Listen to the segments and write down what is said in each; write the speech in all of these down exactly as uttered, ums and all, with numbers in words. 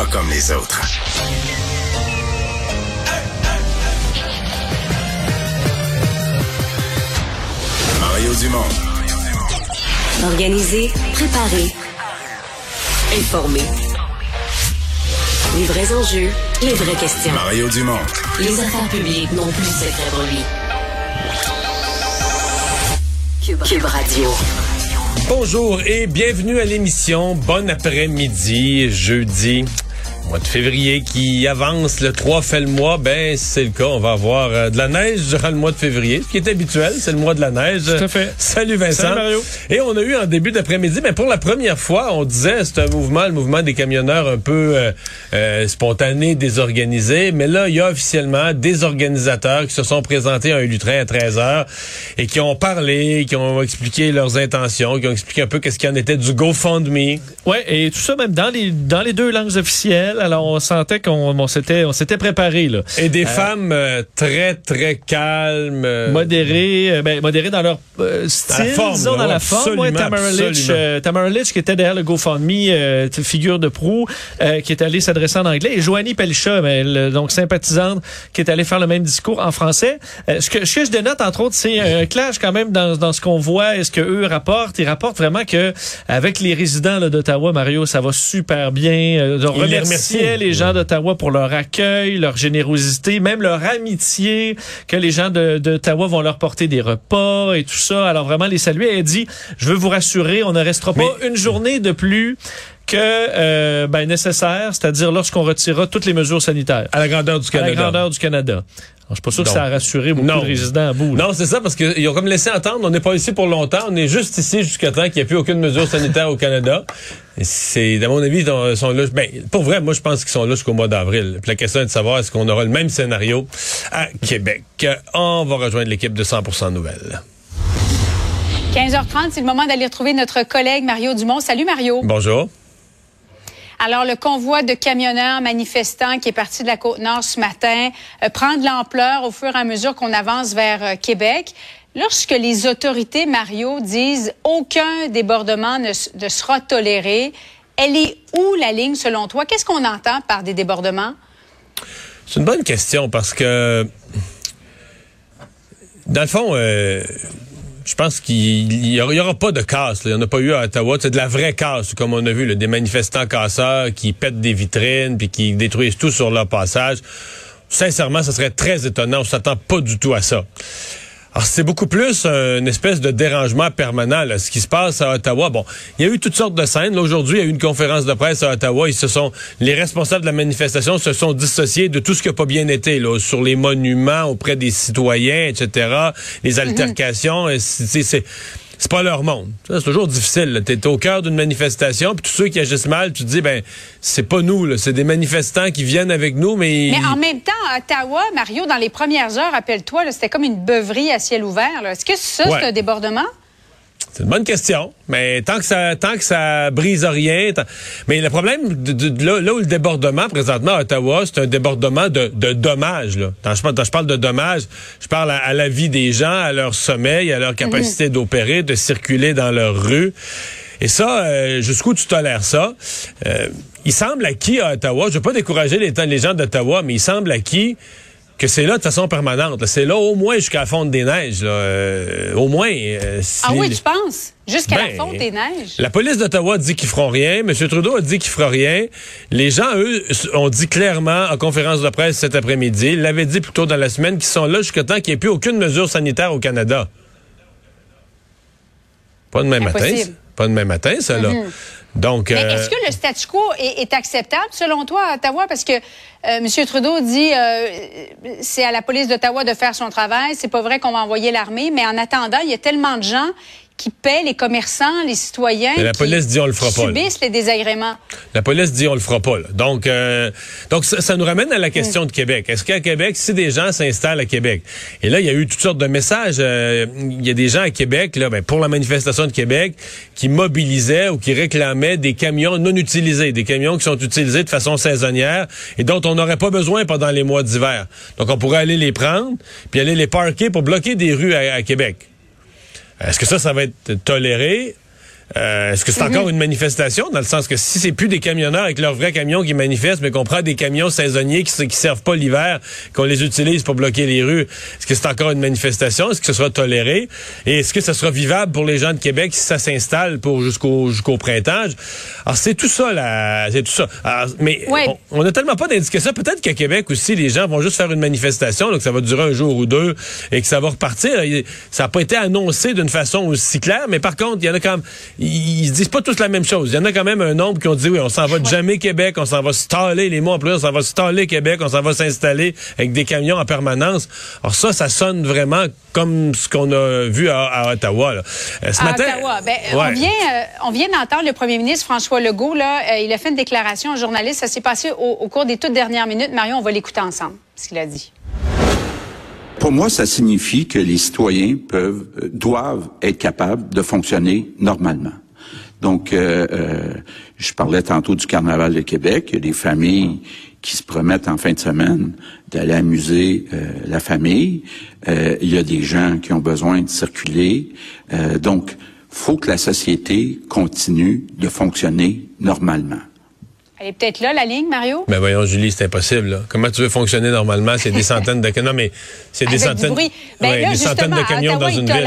Pas comme les autres. Mario Dumont. Organiser, préparer, informer. Les vrais enjeux, les vraies questions. Mario Dumont. Les affaires publiques n'ont plus de secret pour lui. Cube Radio. Bonjour et bienvenue à l'émission. Bon après-midi, jeudi, mois de février qui avance, le trois fait le mois. Ben, si c'est le cas, on va avoir euh, de la neige durant le mois de février, ce qui est habituel, c'est le mois de la neige. Tout à fait. Salut Vincent. Salut Mario. Et on a eu en début d'après-midi, mais pour la première fois, on disait, c'est un mouvement, le mouvement des camionneurs un peu euh, euh, spontané, désorganisé, mais là, il y a officiellement des organisateurs qui se sont présentés à un Lutrin à treize heures et qui ont parlé, qui ont expliqué leurs intentions, qui ont expliqué un peu qu'est-ce qu'il y en était du GoFundMe. Ouais, et tout ça même dans les, dans les deux langues officielles. Alors, on sentait qu'on on s'était, on s'était préparé, là. Et des euh, femmes euh, très, très calmes. Euh, modérées, euh, ben, modérées dans leur euh, style, forme, disons, là, dans la forme. Ouais, Tamara Lich, euh, Tamara Lich, qui était derrière le GoFundMe, euh, figure de proue, euh, qui est allée s'adresser en anglais. Et Joanie Pelcha, ben, le, donc sympathisante, qui est allée faire le même discours en français. Euh, ce, que, ce que je dénote, entre autres, c'est un clash quand même dans, dans ce qu'on voit et ce qu'eux rapportent. Ils rapportent vraiment que avec les résidents là, d'Ottawa, Mario, ça va super bien. Euh, donc, les gens d'Ottawa pour leur accueil, leur générosité, même leur amitié, que les gens de, d'Ottawa vont leur porter des repas et tout ça. Alors vraiment les saluer. Elle dit, je veux vous rassurer, on ne restera pas Mais... une journée de plus que euh, ben, nécessaire, c'est-à-dire lorsqu'on retirera toutes les mesures sanitaires. À la grandeur du Canada. À la grandeur du Canada. Alors, je suis pas sûr que Donc, ça a rassuré beaucoup non. de résidents à bout. Là. Non, c'est ça, parce qu'ils ont comme laissé entendre, on n'est pas ici pour longtemps, on est juste ici jusqu'à temps qu'il n'y ait plus aucune mesure sanitaire au Canada. Et c'est, à mon avis, ils sont là, ben, pour vrai, moi, je pense qu'ils sont là jusqu'au mois d'avril. Puis la question est de savoir, est-ce qu'on aura le même scénario à Québec? On va rejoindre l'équipe de cent pour cent Nouvelles. quinze heures trente, c'est le moment d'aller retrouver notre collègue Mario Dumont. Salut, Mario. Bonjour. Alors, le convoi de camionneurs manifestants qui est parti de la Côte-Nord ce matin euh, prend de l'ampleur au fur et à mesure qu'on avance vers euh, Québec. Lorsque les autorités, Mario, disent « aucun débordement ne, ne sera toléré », elle est où la ligne selon toi? Qu'est-ce qu'on entend par des débordements? C'est une bonne question parce que, dans le fond... Euh Je pense qu'il y aura, y aura pas de casse. Là. Il n'y en a pas eu à Ottawa. C'est de la vraie casse, comme on a vu, là, des manifestants casseurs qui pètent des vitrines puis qui détruisent tout sur leur passage. Sincèrement, ça serait très étonnant. On ne s'attend pas du tout à ça. Alors, c'est beaucoup plus une espèce de dérangement permanent, là. Ce qui se passe à Ottawa. Bon, il y a eu toutes sortes de scènes. Là, aujourd'hui, il y a eu une conférence de presse à Ottawa. Ils se sont, les responsables de la manifestation se sont dissociés de tout ce qui n'a pas bien été, là, sur les monuments auprès des citoyens, et cetera, les altercations. Mm-hmm. Et c'est, c'est, c'est pas leur monde. Ça, c'est toujours difficile, là. T'es au cœur d'une manifestation, puis tous ceux qui agissent mal, tu te dis, ben, c'est pas nous, là. C'est des manifestants qui viennent avec nous, mais... Mais en même temps, à Ottawa, Mario, dans les premières heures, rappelle-toi, là, c'était comme une beuverie à ciel ouvert, là. Est-ce que ça, ouais. c'est un débordement? C'est une bonne question, mais tant que ça, tant que ça brise rien... Tant... Mais le problème, de, de, de, là, là où le débordement, présentement, à Ottawa, c'est un débordement de, de dommages, là. Quand je, quand je parle de dommages, je parle à, à la vie des gens, à leur sommeil, à leur capacité mmh. d'opérer, de circuler dans leur rue. Et ça, euh, jusqu'où tu tolères ça? Euh, il semble acquis à Ottawa, je veux pas décourager les, les gens d'Ottawa, mais il semble acquis que c'est là de façon permanente. Là. C'est là au moins jusqu'à la fonte des neiges. Là. Euh, au moins. Euh, si ah oui, les... tu penses? Jusqu'à ben, la fonte des neiges? La police d'Ottawa dit qu'ils feront rien. M. Trudeau a dit qu'il fera rien. Les gens, eux, ont dit clairement en conférence de presse cet après-midi, ils l'avaient dit plus tôt dans la semaine, qu'ils sont là jusqu'à temps qu'il n'y ait plus aucune mesure sanitaire au Canada. Pas demain Impossible. matin. Pas demain matin, ça, là. Mm-hmm. Donc, mais est-ce euh... que le statu quo est, est acceptable, selon toi, à Ottawa? Parce que euh, M. Trudeau dit euh, c'est à la police d'Ottawa de faire son travail, c'est pas vrai qu'on va envoyer l'armée, mais en attendant, il y a tellement de gens qui paient, les commerçants, les citoyens, la police qui dit, on le fera pas, subissent là. Les désagréments. La police dit on le fera pas. Là. Donc, euh, donc ça, ça nous ramène à la question mmh. de Québec. Est-ce qu'à Québec, si des gens s'installent à Québec, et là, il y a eu toutes sortes de messages. Il euh, y a des gens à Québec, là, ben, pour la manifestation de Québec, qui mobilisaient ou qui réclamaient des camions non utilisés, des camions qui sont utilisés de façon saisonnière et dont on n'aurait pas besoin pendant les mois d'hiver. Donc, on pourrait aller les prendre puis aller les parquer pour bloquer des rues à, à Québec. Est-ce que ça, ça va être toléré? Euh, est-ce que c'est mm-hmm. encore une manifestation, dans le sens que si c'est plus des camionneurs avec leurs vrais camions qui manifestent, mais qu'on prend des camions saisonniers qui ne servent pas l'hiver, qu'on les utilise pour bloquer les rues, est-ce que c'est encore une manifestation? Est-ce que ce sera toléré? Et est-ce que ça sera vivable pour les gens de Québec si ça s'installe pour jusqu'au jusqu'au printemps? Alors, c'est tout ça, là. C'est tout ça. Alors, mais ouais. on n'a tellement pas d'indiqué ça. Peut-être qu'à Québec aussi, les gens vont juste faire une manifestation, là, que ça va durer un jour ou deux et que ça va repartir. Ça n'a pas été annoncé d'une façon aussi claire, mais par contre, il y en a quand même... Ils ne disent pas tous la même chose. Il y en a quand même un nombre qui ont dit, oui, on s'en va ouais. jamais Québec, on s'en va staller, les mots en plus, on s'en va staller Québec, on s'en va s'installer avec des camions en permanence. Alors ça, ça sonne vraiment comme ce qu'on a vu à, à Ottawa. Là. Ce à matin, Ottawa. Ben, ouais. on, vient, euh, on vient d'entendre le premier ministre François Legault. Là, euh, il a fait une déclaration à un journaliste. Ça s'est passé au, au cours des toutes dernières minutes. Marion, on va l'écouter ensemble, ce qu'il a dit. Pour moi, ça signifie que les citoyens peuvent, doivent être capables de fonctionner normalement. Donc, euh, euh, je parlais tantôt du Carnaval de Québec. Il y a des familles qui se promettent en fin de semaine d'aller amuser euh, la famille. Euh, il y a des gens qui ont besoin de circuler. Euh, donc, faut que la société continue de fonctionner normalement. Elle est peut-être là, la ligne, Mario? Mais voyons, Julie, c'est impossible. Là. Comment tu veux fonctionner normalement? C'est des centaines de... Non, mais c'est des avec centaines... Ben ouais, là, des centaines de camions Ottawa, dans une ville.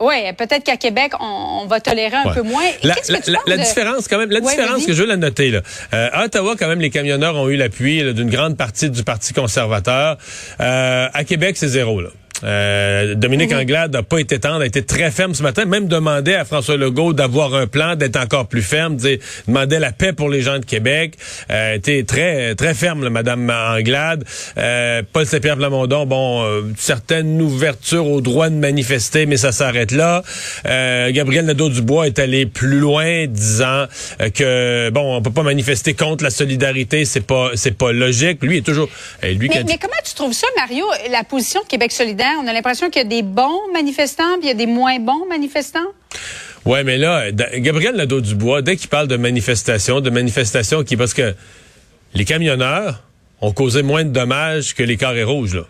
Oui, peut-être qu'à Québec, on, on va tolérer un ouais. peu moins. Et la qu'est-ce que tu la, la de... différence, quand même, la ouais, différence que je veux la noter, là. Euh, à Ottawa, quand même, les camionneurs ont eu l'appui là, d'une grande partie du Parti conservateur. Euh, à Québec, c'est zéro, là. Euh, Dominique mmh. Anglade n'a pas été tendre, a été très ferme ce matin, même demandait à François Legault d'avoir un plan, d'être encore plus ferme, dire, demandait la paix pour les gens de Québec, euh, était très très ferme, là, Madame Anglade. Euh, Paul Saint-Pierre Plamondon, bon, euh, certaines ouvertures au droit de manifester, mais ça s'arrête là. Euh, Gabriel Nadeau-Dubois est allé plus loin, disant euh, que bon, on peut pas manifester contre la solidarité, c'est pas c'est pas logique. Lui est toujours. Euh, lui, mais, mais dit... comment tu trouves ça, Mario, la position de Québec solidaire? On a l'impression qu'il y a des bons manifestants, puis il y a des moins bons manifestants. Oui, mais là, Gabriel Nadeau-Dubois, dès qu'il parle de manifestation, de manifestation qui... Parce que les camionneurs ont causé moins de dommages que les carrés rouges, là,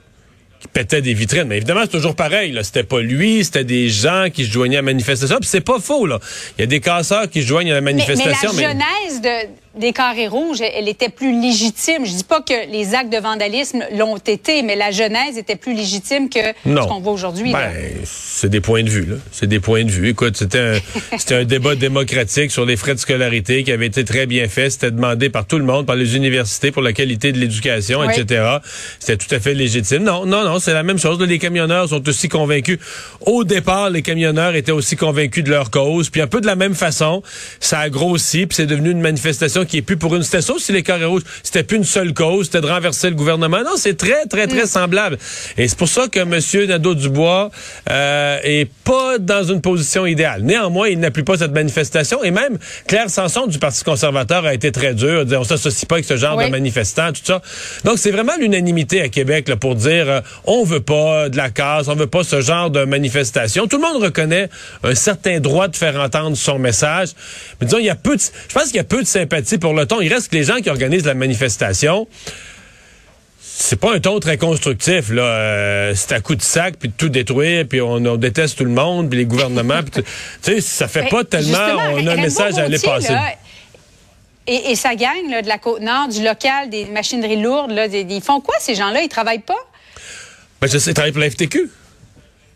qui pétaient des vitrines. Mais évidemment, c'est toujours pareil, là. C'était pas lui, c'était des gens qui se joignaient à la manifestation. Puis c'est pas faux, là. Il y a des casseurs qui se joignent à la manifestation. Mais, mais la mais... genèse de, des carrés rouges, elle était plus légitime. Je dis pas que les actes de vandalisme l'ont été, mais la genèse était plus légitime que non. ce qu'on voit aujourd'hui. Ben, là. C'est des points de vue, là. C'est des points de vue. Écoute, c'était un, c'était un débat démocratique sur les frais de scolarité qui avait été très bien fait. C'était demandé par tout le monde, par les universités, pour la qualité de l'éducation, oui. et cetera. C'était tout à fait légitime. Non, non, non. Non, c'est la même chose. Les camionneurs sont aussi convaincus. Au départ, les camionneurs étaient aussi convaincus de leur cause. Puis un peu de la même façon, ça a grossi. Puis c'est devenu une manifestation qui est plus pour une... C'était ça aussi, les carrés rouges. C'était plus une seule cause. C'était de renverser le gouvernement. Non, c'est très, très, très mmh. semblable. Et c'est pour ça que M. Nadeau-Dubois euh, est pas dans une position idéale. Néanmoins, il n'appuie pas cette manifestation. Et même Claire Sanson du Parti conservateur a été très dure. On s'associe pas avec ce genre oui. de manifestants, tout ça. Donc, c'est vraiment l'unanimité à Québec là, pour dire... Euh, on veut pas de la casse, on veut pas ce genre de manifestation. Tout le monde reconnaît un certain droit de faire entendre son message. Mais disons, il y a peu de, je pense qu'il y a peu de sympathie pour le ton. Il reste que les gens qui organisent la manifestation, c'est pas un ton très constructif, là. Euh, c'est à coup de sac, puis de tout détruire, puis on, on déteste tout le monde, puis les gouvernements. Tu sais, ça fait mais pas tellement... On a un message à aller passer. Là. Et, et ça gagne, là, de la Côte-Nord, du local, des machineries lourdes, là. Ils font quoi, ces gens-là? Ils travaillent pas? Ben, je sais, travailler pour la F T Q.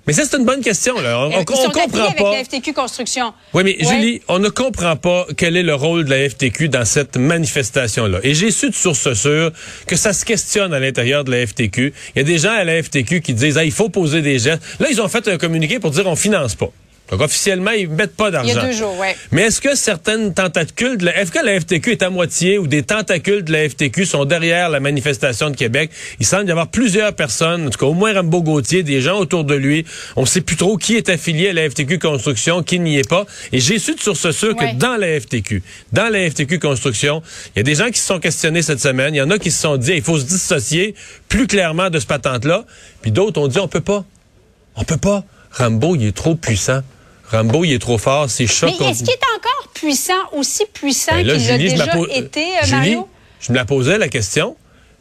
Mais ça, c'est une bonne question, là. On, on, on comprend pas. Avec la F T Q Construction. Oui, mais ouais. Julie, on ne comprend pas quel est le rôle de la F T Q dans cette manifestation-là. Et j'ai su de source sûre que ça se questionne à l'intérieur de la F T Q. Il y a des gens à la F T Q qui disent, ah, il faut poser des gestes. Là, ils ont fait un communiqué pour dire, on finance pas. Donc, officiellement, ils ne mettent pas d'argent. Il y a deux jours, oui. Mais est-ce que certaines tentacules de la... Est-ce que la F T Q est à moitié ou des tentacules de la F T Q sont derrière la manifestation de Québec? Il semble y avoir plusieurs personnes, en tout cas au moins Rambo Gauthier, des gens autour de lui. On ne sait plus trop qui est affilié à la F T Q Construction, qui n'y est pas. Et j'ai su de source sûre que ouais. dans la F T Q, dans la F T Q Construction, il y a des gens qui se sont questionnés cette semaine. Il y en a qui se sont dit, il faut se dissocier plus clairement de ce patente-là. Puis d'autres ont dit, on peut pas. On peut pas. Rambo, il est trop puissant. Rambo, il est trop fort, c'est choc. Mais est-ce qu'il est encore puissant, aussi puissant ben là, qu'il Julie, a déjà po... été, euh, Julie, Mario? Je me la posais, la question.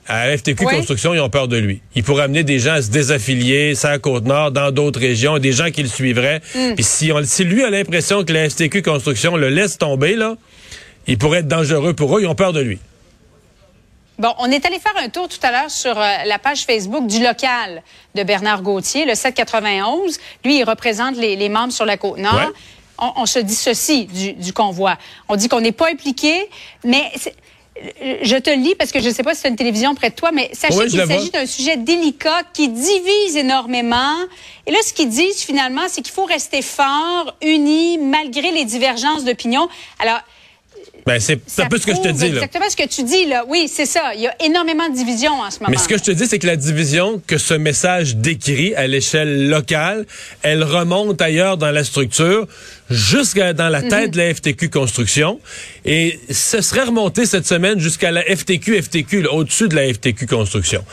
À F T Q oui. Construction, ils ont peur de lui. Il pourrait amener des gens à se désaffilier, ça à Côte-Nord, dans d'autres régions, des gens qui le suivraient. Mm. Puis si, on, si lui a l'impression que la F T Q Construction le laisse tomber, là, il pourrait être dangereux pour eux. Ils ont peur de lui. Bon, on est allé faire un tour tout à l'heure sur euh, la page Facebook du local de Bernard Gauthier, le sept cent quatre-vingt-onze. Lui, il représente les, les membres sur la Côte-Nord. Ouais. On, on se dit ceci du, du convoi. On dit qu'on n'est pas impliqué, mais... Je te lis parce que je ne sais pas si tu as une télévision près de toi, mais sachez oui, qu'il s'agit d'un sujet délicat qui divise énormément. Et là, ce qu'ils disent finalement, c'est qu'il faut rester fort, unis, malgré les divergences d'opinion. Alors, ben, c'est un peu ce que je te dis. Là. Exactement ce que tu dis, là. Oui, c'est ça. Il y a énormément de division en ce moment. Mais ce que je te dis, c'est que la division que ce message décrit à l'échelle locale, elle remonte ailleurs dans la structure, jusqu'à dans la tête mm-hmm. de la F T Q Construction. Et ce serait remonté cette semaine jusqu'à la F T Q F T Q, là, au-dessus de la F T Q Construction.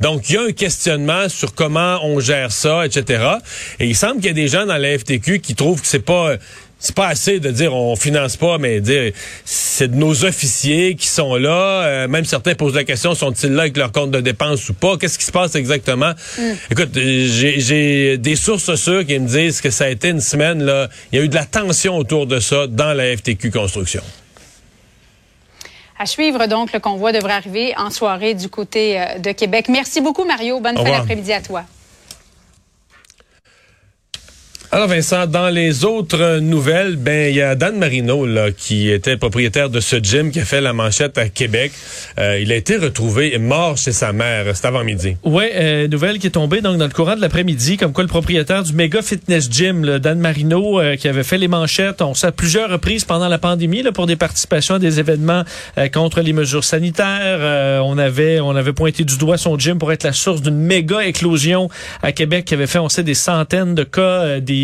Donc, il y a un questionnement sur comment on gère ça, et cetera. Et il semble qu'il y a des gens dans la F T Q qui trouvent que c'est pas... C'est pas assez de dire on finance pas, mais dire c'est de nos officiers qui sont là. Euh, même certains posent la question, sont-ils là avec leur compte de dépenses ou pas? Qu'est-ce qui se passe exactement? Mm. Écoute, j'ai, j'ai des sources sûres qui me disent que ça a été une semaine, là, il y a eu de la tension autour de ça dans la F T Q Construction. À suivre, donc, le convoi devrait arriver en soirée du côté de Québec. Merci beaucoup, Mario. Bonne fin d'après-midi à toi. Alors Vincent, dans les autres nouvelles, ben il y a Dan Marino là qui était propriétaire de ce gym qui a fait la manchette à Québec. Euh, il a été retrouvé mort chez sa mère. C'est avant-midi. Ouais, euh, nouvelle qui est tombée donc dans le courant de l'après-midi, comme quoi le propriétaire du Mega Fitness Gym, là, Dan Marino, euh, qui avait fait les manchettes, on sait à plusieurs reprises pendant la pandémie là pour des participations à des événements euh, contre les mesures sanitaires. Euh, on avait on avait pointé du doigt son gym pour être la source d'une méga éclosion à Québec qui avait fait on sait des centaines de cas. Euh, des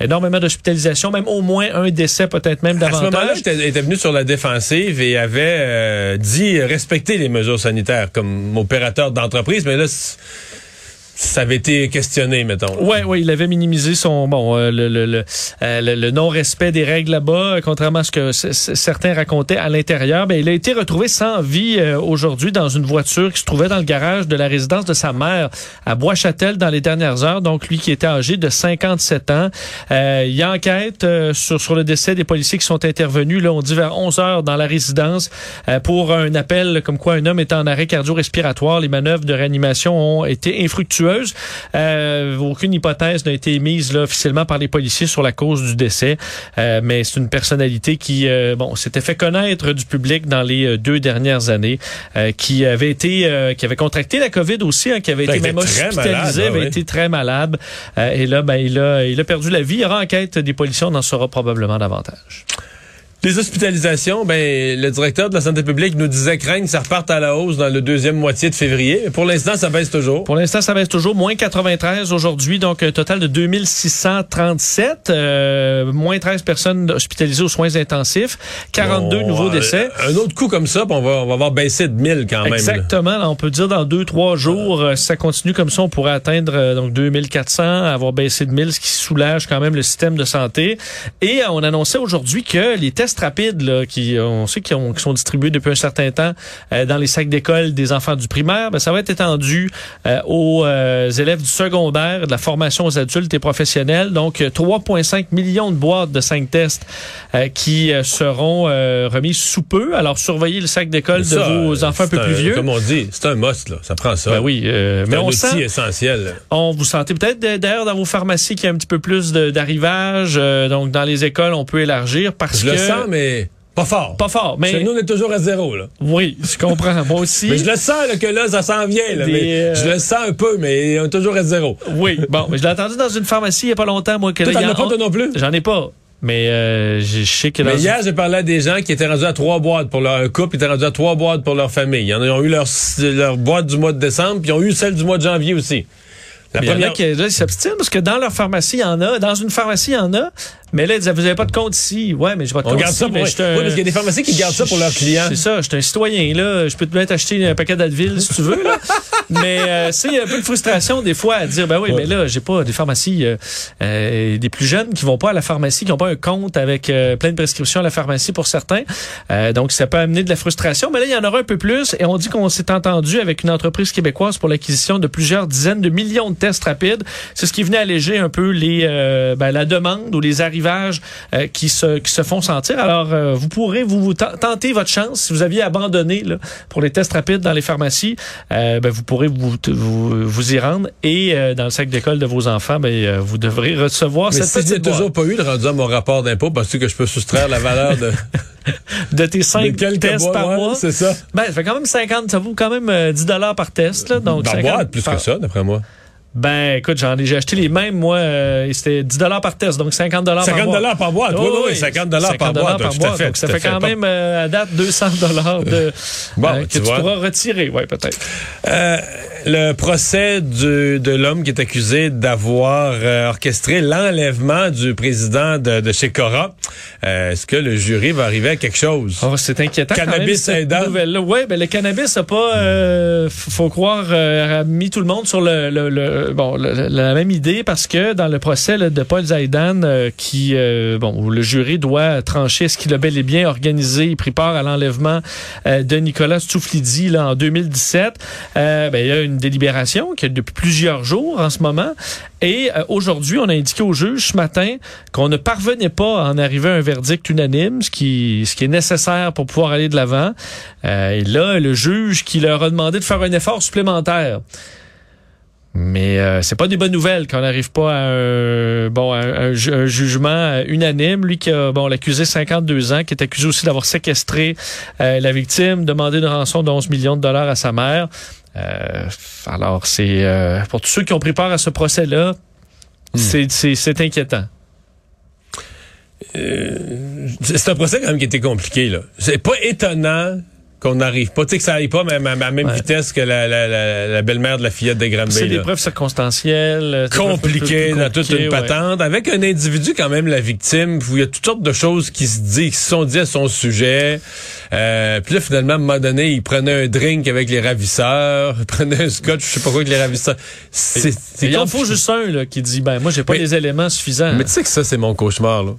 énormément d'hospitalisations, même au moins un décès, peut-être même davantage. À ce moment-là, j'étais était venu sur la défensive et avait euh, dit respecter les mesures sanitaires comme opérateur d'entreprise, mais là... C'est... Ça avait été questionné, mettons. Oui, oui, il avait minimisé son bon euh, le, le, le, euh, le, le non-respect des règles là-bas, euh, contrairement à ce que c- c- certains racontaient à l'intérieur. Ben, il a été retrouvé sans vie euh, aujourd'hui dans une voiture qui se trouvait dans le garage de la résidence de sa mère à Bois-Châtel dans les dernières heures. Donc, lui qui était âgé de cinquante-sept ans. Euh, il y a enquête euh, sur, sur le décès des policiers qui sont intervenus, là, on dit vers onze heures dans la résidence euh, pour un appel comme quoi un homme était en arrêt cardio-respiratoire. Les manœuvres de réanimation ont été infructueuses. Euh, aucune hypothèse n'a été émise là, officiellement par les policiers sur la cause du décès, euh, mais c'est une personnalité qui euh, bon, s'était fait connaître du public dans les deux dernières années, euh, qui avait été, euh, qui avait contracté la COVID aussi, hein, qui avait ça été même hospitalisé, malade, avait oui. été très malade, euh, et là, ben, il a, il a perdu la vie. Il y aura enquête des policiers, on en saura probablement davantage. Les hospitalisations, ben le directeur de la santé publique nous disait craindre que ça reparte à la hausse dans le deuxième moitié de février. Pour l'instant, ça baisse toujours. Pour l'instant, ça baisse toujours. Moins quatre-vingt-treize aujourd'hui, donc un total de deux mille six cent trente-sept. Euh, moins treize personnes hospitalisées aux soins intensifs. quarante-deux bon, nouveaux décès. Un, un autre coup comme ça, on va, on va avoir baissé de mille quand même. Exactement. Là. On peut dire dans deux, trois jours, euh, si ça continue comme ça, on pourrait atteindre euh, donc deux mille quatre cents, avoir baissé de mille, ce qui soulage quand même le système de santé. Et euh, on annonçait aujourd'hui que les tests rapides, là, qui on sait qui, ont, qui sont distribués depuis un certain temps euh, dans les sacs d'école des enfants du primaire, ben, ça va être étendu euh, aux euh, élèves du secondaire, de la formation aux adultes et professionnels. Donc, trois virgule cinq millions de boîtes de cinq tests euh, qui euh, seront euh, remises sous peu. Alors, surveillez le sac d'école ça, de vos enfants un peu un, plus vieux. Comme on dit, c'est un must, là. Ça prend ça. Ben oui, euh, c'est mais un on outil sent, essentiel. Là. On vous sentez peut-être d'ailleurs dans vos pharmacies qu'il y a un petit peu plus de, d'arrivage. Euh, donc, dans les écoles, on peut élargir parce que ça, mais pas fort. Pas fort. Mais... Chez nous, on est toujours à zéro. Là. Oui, je comprends. Moi aussi. Mais je le sens là, que là, ça s'en vient. Là, Des, mais euh... Je le sens un peu, mais on est toujours à zéro. Oui, bon, mais je l'ai entendu dans une pharmacie il n'y a pas longtemps. Moi, que toi, là, t'en y a... as pas toi non plus? J'en ai pas. Mais euh, je sais que... Mais hier, une... j'ai parlé à des gens qui étaient rendus à trois boîtes pour leur... Un couple était rendu à trois boîtes pour leur famille. Ils ont eu leur, leur boîte du mois de décembre, puis ils ont eu celle du mois de janvier aussi. La première... Il y en a qui là, ils s'abstinent parce que dans leur pharmacie, il y en a. Dans une pharmacie, il y en a, Mais là, vous n'avez pas de compte ici. Ouais, mais je vais te compte ici. Mais je un... Oui, parce qu'il y a des pharmacies qui gardent ça pour leurs clients. C'est ça, je suis un citoyen, là. Je peux te mettre acheter un paquet d'Advil si tu veux, là. Mais euh, c'est, il y a un peu de frustration des fois à dire, ben oui, ouais. mais là, j'ai pas des pharmacies, euh, euh, des plus jeunes qui vont pas à la pharmacie, qui n'ont pas un compte avec euh, plein de prescriptions à la pharmacie pour certains. Euh, donc, ça peut amener de la frustration. Mais là, il y en aura un peu plus. Et on dit qu'on s'est entendu avec une entreprise québécoise pour l'acquisition de plusieurs dizaines de millions de tests rapides. C'est ce qui venait alléger un peu les euh, ben, la demande ou les arrivages euh, qui, se, qui se font sentir. Alors, euh, vous pourrez vous, vous tenter votre chance. Si vous aviez abandonné là, pour les tests rapides dans les pharmacies, euh, ben, vous pourrez Vous, vous, vous y rendre et euh, dans le sac d'école de vos enfants, ben, euh, vous devrez recevoir mais cette si petite j'ai boîte. Toujours pas eu de rendu à mon rapport d'impôt, penses-tu que je peux soustraire la valeur de, de tes cinq de tests mois, par ouais, mois? C'est ça. Ben, ça fait quand même cinquante, ça vaut quand même dix dollars par test. Là, donc par boîte, plus par... que ça, d'après moi. Ben, écoute, j'en ai, j'ai acheté les mêmes, moi, euh, et c'était dix dollars par test, donc cinquante dollars par boîte. cinquante dollars par boîte, oui, oui, oui, cinquante dollars par boîte. Donc, fait, donc ça fait quand même, euh, à date, deux cents dollars de, bon, euh, que tu, tu pourras retirer, ouais, peut-être. Euh, le procès du, de l'homme qui est accusé d'avoir euh, orchestré l'enlèvement du président de, de chez Cora, euh, est-ce que le jury va arriver à quelque chose? Oh, c'est inquiétant. Cannabis quand même, cette nouvelle-là. Oui, ben, le cannabis n'a pas, euh, faut croire, euh, a mis tout le monde sur le, le, le bon, la, la même idée parce que dans le procès là, de Paul Zaidan, euh, qui, euh, bon, où le jury doit trancher est-ce qu'il a bel et bien organisé et pris part à l'enlèvement euh, de Nicolas Stoufflidi là, en deux mille dix-sept. Euh, ben, il y a une délibération qui est depuis plusieurs jours en ce moment. Et euh, aujourd'hui, on a indiqué au juge ce matin qu'on ne parvenait pas à en arriver à un verdict unanime, ce qui, ce qui est nécessaire pour pouvoir aller de l'avant. Euh, et là, le juge qui leur a demandé de faire un effort supplémentaire. Mais euh, c'est pas des bonnes nouvelles qu'on n'arrive pas à, euh, bon, à un, ju- un jugement unanime. Lui qui a bon, l'accusé cinquante-deux ans, qui est accusé aussi d'avoir séquestré euh, la victime, demandé une rançon de onze millions de dollars à sa mère. Euh, alors, c'est euh, pour tous ceux qui ont pris part à ce procès-là, mmh. c'est, c'est, c'est inquiétant. Euh, c'est un procès quand même qui était compliqué, là. C'est pas étonnant qu'on n'arrive pas, tu sais que ça n'aille pas même à la même ouais. vitesse que la, la, la, la belle-mère de la fillette de Granby. C'est des preuves circonstancielles. Compliquées, dans toute une patente. Ouais. Avec un individu quand même, la victime, où il y a toutes sortes de choses qui se disent, qui se sont dites à son sujet. Euh, puis là, finalement, à un moment donné, il prenait un drink avec les ravisseurs, il prenait un scotch, je sais pas quoi, avec les ravisseurs. C'est, c'est il en faut juste un là, qui dit, ben moi, j'ai pas mais, les éléments suffisants. Mais tu sais que ça, c'est mon cauchemar, là.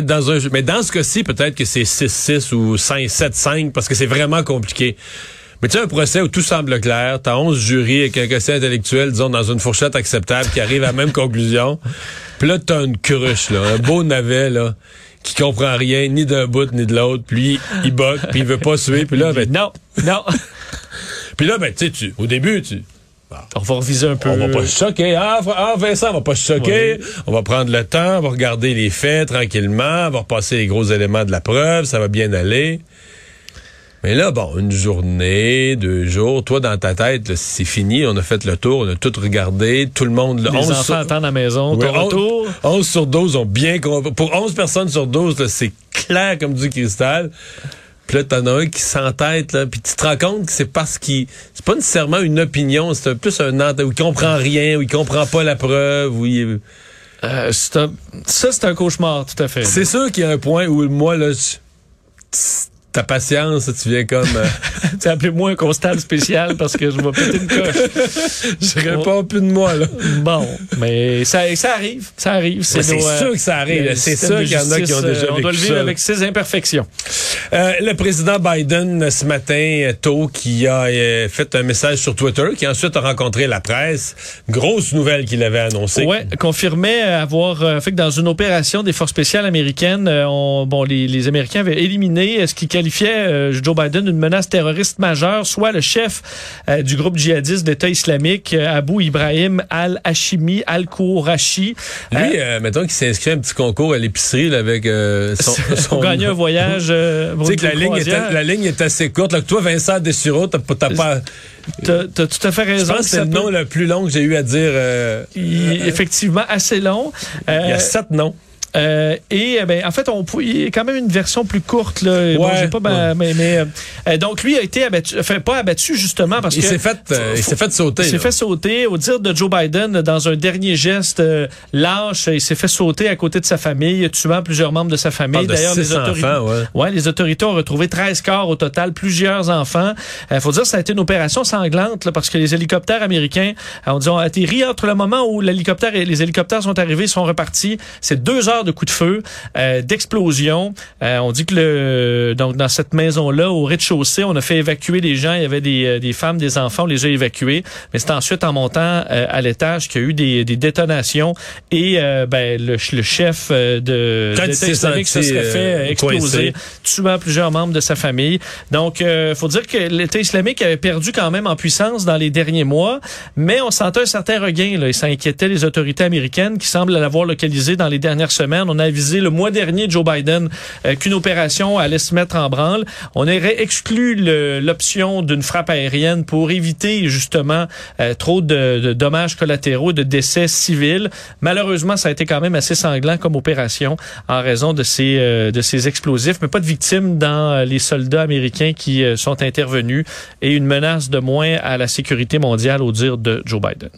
Dans un, mais dans ce cas-ci, peut-être que c'est six six ou cinq sept cinq, parce que c'est vraiment compliqué. Mais tu sais, un procès où tout semble clair, t'as onze jurys et un quotient intellectuel, disons, dans une fourchette acceptable, qui arrive à la même conclusion. Puis là, t'as une cruche, là, un beau navet, là, qui comprend rien, ni d'un bout, ni de l'autre. Puis il boque, puis il veut pas suer. Puis là, ben... Non, non. Puis là, ben, tu sais, tu, au début, tu... On va reviser un peu. On va pas se choquer. Ah, ah Vincent, on va pas se choquer. Oui. On va prendre le temps, on va regarder les faits tranquillement, on va repasser les gros éléments de la preuve, ça va bien aller. Mais là, bon, une journée, deux jours, toi, dans ta tête, là, c'est fini, on a fait le tour, on a tout regardé, tout le monde... Là, les enfants sur... attendent à la maison, oui, ton on... retour. onze sur douze ont bien compris. Pour onze personnes sur douze, là, c'est clair comme du cristal. Puis là, t'en as un qui s'entête, là, puis tu te rends compte que c'est parce qu'il... C'est pas nécessairement une opinion, c'est plus un... Où il comprend rien, où il comprend pas la preuve, où il... Euh, c'est un... Ça, c'est un cauchemar, tout à fait. C'est sûr qu'il y a un point où, moi, là, tu... ta patience, tu viens comme... Euh... tu as appelé moi un constable spécial parce que je vais péter une coche. Je réponds plus de moi, là. Bon, mais ça, ça arrive, ça arrive. C'est, nos, c'est sûr que ça arrive. Euh, c'est sûr qu'il y en a qui ont déjà vécu ça. On doit le vivre avec ses imperfections. Euh, le président Biden, ce matin, tôt, qui a euh, fait un message sur Twitter, qui ensuite a rencontré la presse. Grosse nouvelle qu'il avait annoncée. Oui, confirmait avoir euh, fait que dans une opération des forces spéciales américaines, euh, on, bon, les, les Américains avaient éliminé ce qui qualifiait euh, Joe Biden d'une menace terroriste majeure, soit le chef euh, du groupe djihadiste d'État islamique, euh, Abu Ibrahim Al-Hashimi Al-Kourashi. Lui, euh, euh, mettons qu'il s'inscrit à un petit concours à l'épicerie là, avec euh, son... son... gagner un voyage... Euh, tu sais que la ligne, est à, la ligne est assez courte. Là, toi, Vincent Dessureau, t'as, t'as pas... T'as, t'as tout à fait raison. Je pense que c'est le nom peut... le plus long que j'ai eu à dire. Euh, Il, euh, effectivement, assez long. Euh, Il y a sept noms. Euh, et ben, en fait, on, il y a quand même une version plus courte. Là. Ouais, bon, j'ai pas, ouais. mais, mais, euh, donc, lui a été abattu, enfin, pas abattu, justement, parce il que... S'est fait, euh, faut, il s'est fait sauter. Il s'est là. fait sauter. Au dire de Joe Biden, dans un dernier geste euh, lâche, il s'est fait sauter à côté de sa famille, tuant plusieurs membres de sa famille. D'ailleurs, les autorités, enfants, ouais. Ouais, les autorités ont retrouvé treize corps au total, plusieurs enfants. Il euh, faut dire que ça a été une opération sanglante, là, parce que les hélicoptères américains euh, on dit, ont atterri entre le moment où l'hélicoptère et les hélicoptères sont arrivés, sont repartis. C'est deux heures de coups de feu, euh, d'explosion. Euh, on dit que le, donc dans cette maison-là, au rez-de-chaussée, on a fait évacuer les gens. Il y avait des, des femmes, des enfants, on les a évacués. Mais c'est ensuite en montant euh, à l'étage qu'il y a eu des, des détonations et euh, ben, le, le chef de l'État islamique se serait fait exploser, tuant plusieurs membres de sa famille. Donc, il euh, faut dire que l'État islamique avait perdu quand même en puissance dans les derniers mois, mais on sentait un certain regain. Là. Ils s'inquiétaient, les autorités américaines qui semblent l'avoir localisé dans les dernières semaines. On a avisé le mois dernier, Joe Biden, euh, qu'une opération allait se mettre en branle. On aurait exclu le, l'option d'une frappe aérienne pour éviter justement euh, trop de, de dommages collatéraux, de décès civils. Malheureusement, ça a été quand même assez sanglant comme opération en raison de ces, euh, de ces explosifs, mais pas de victimes dans les soldats américains qui euh, sont intervenus et une menace de moins à la sécurité mondiale, au dire de Joe Biden.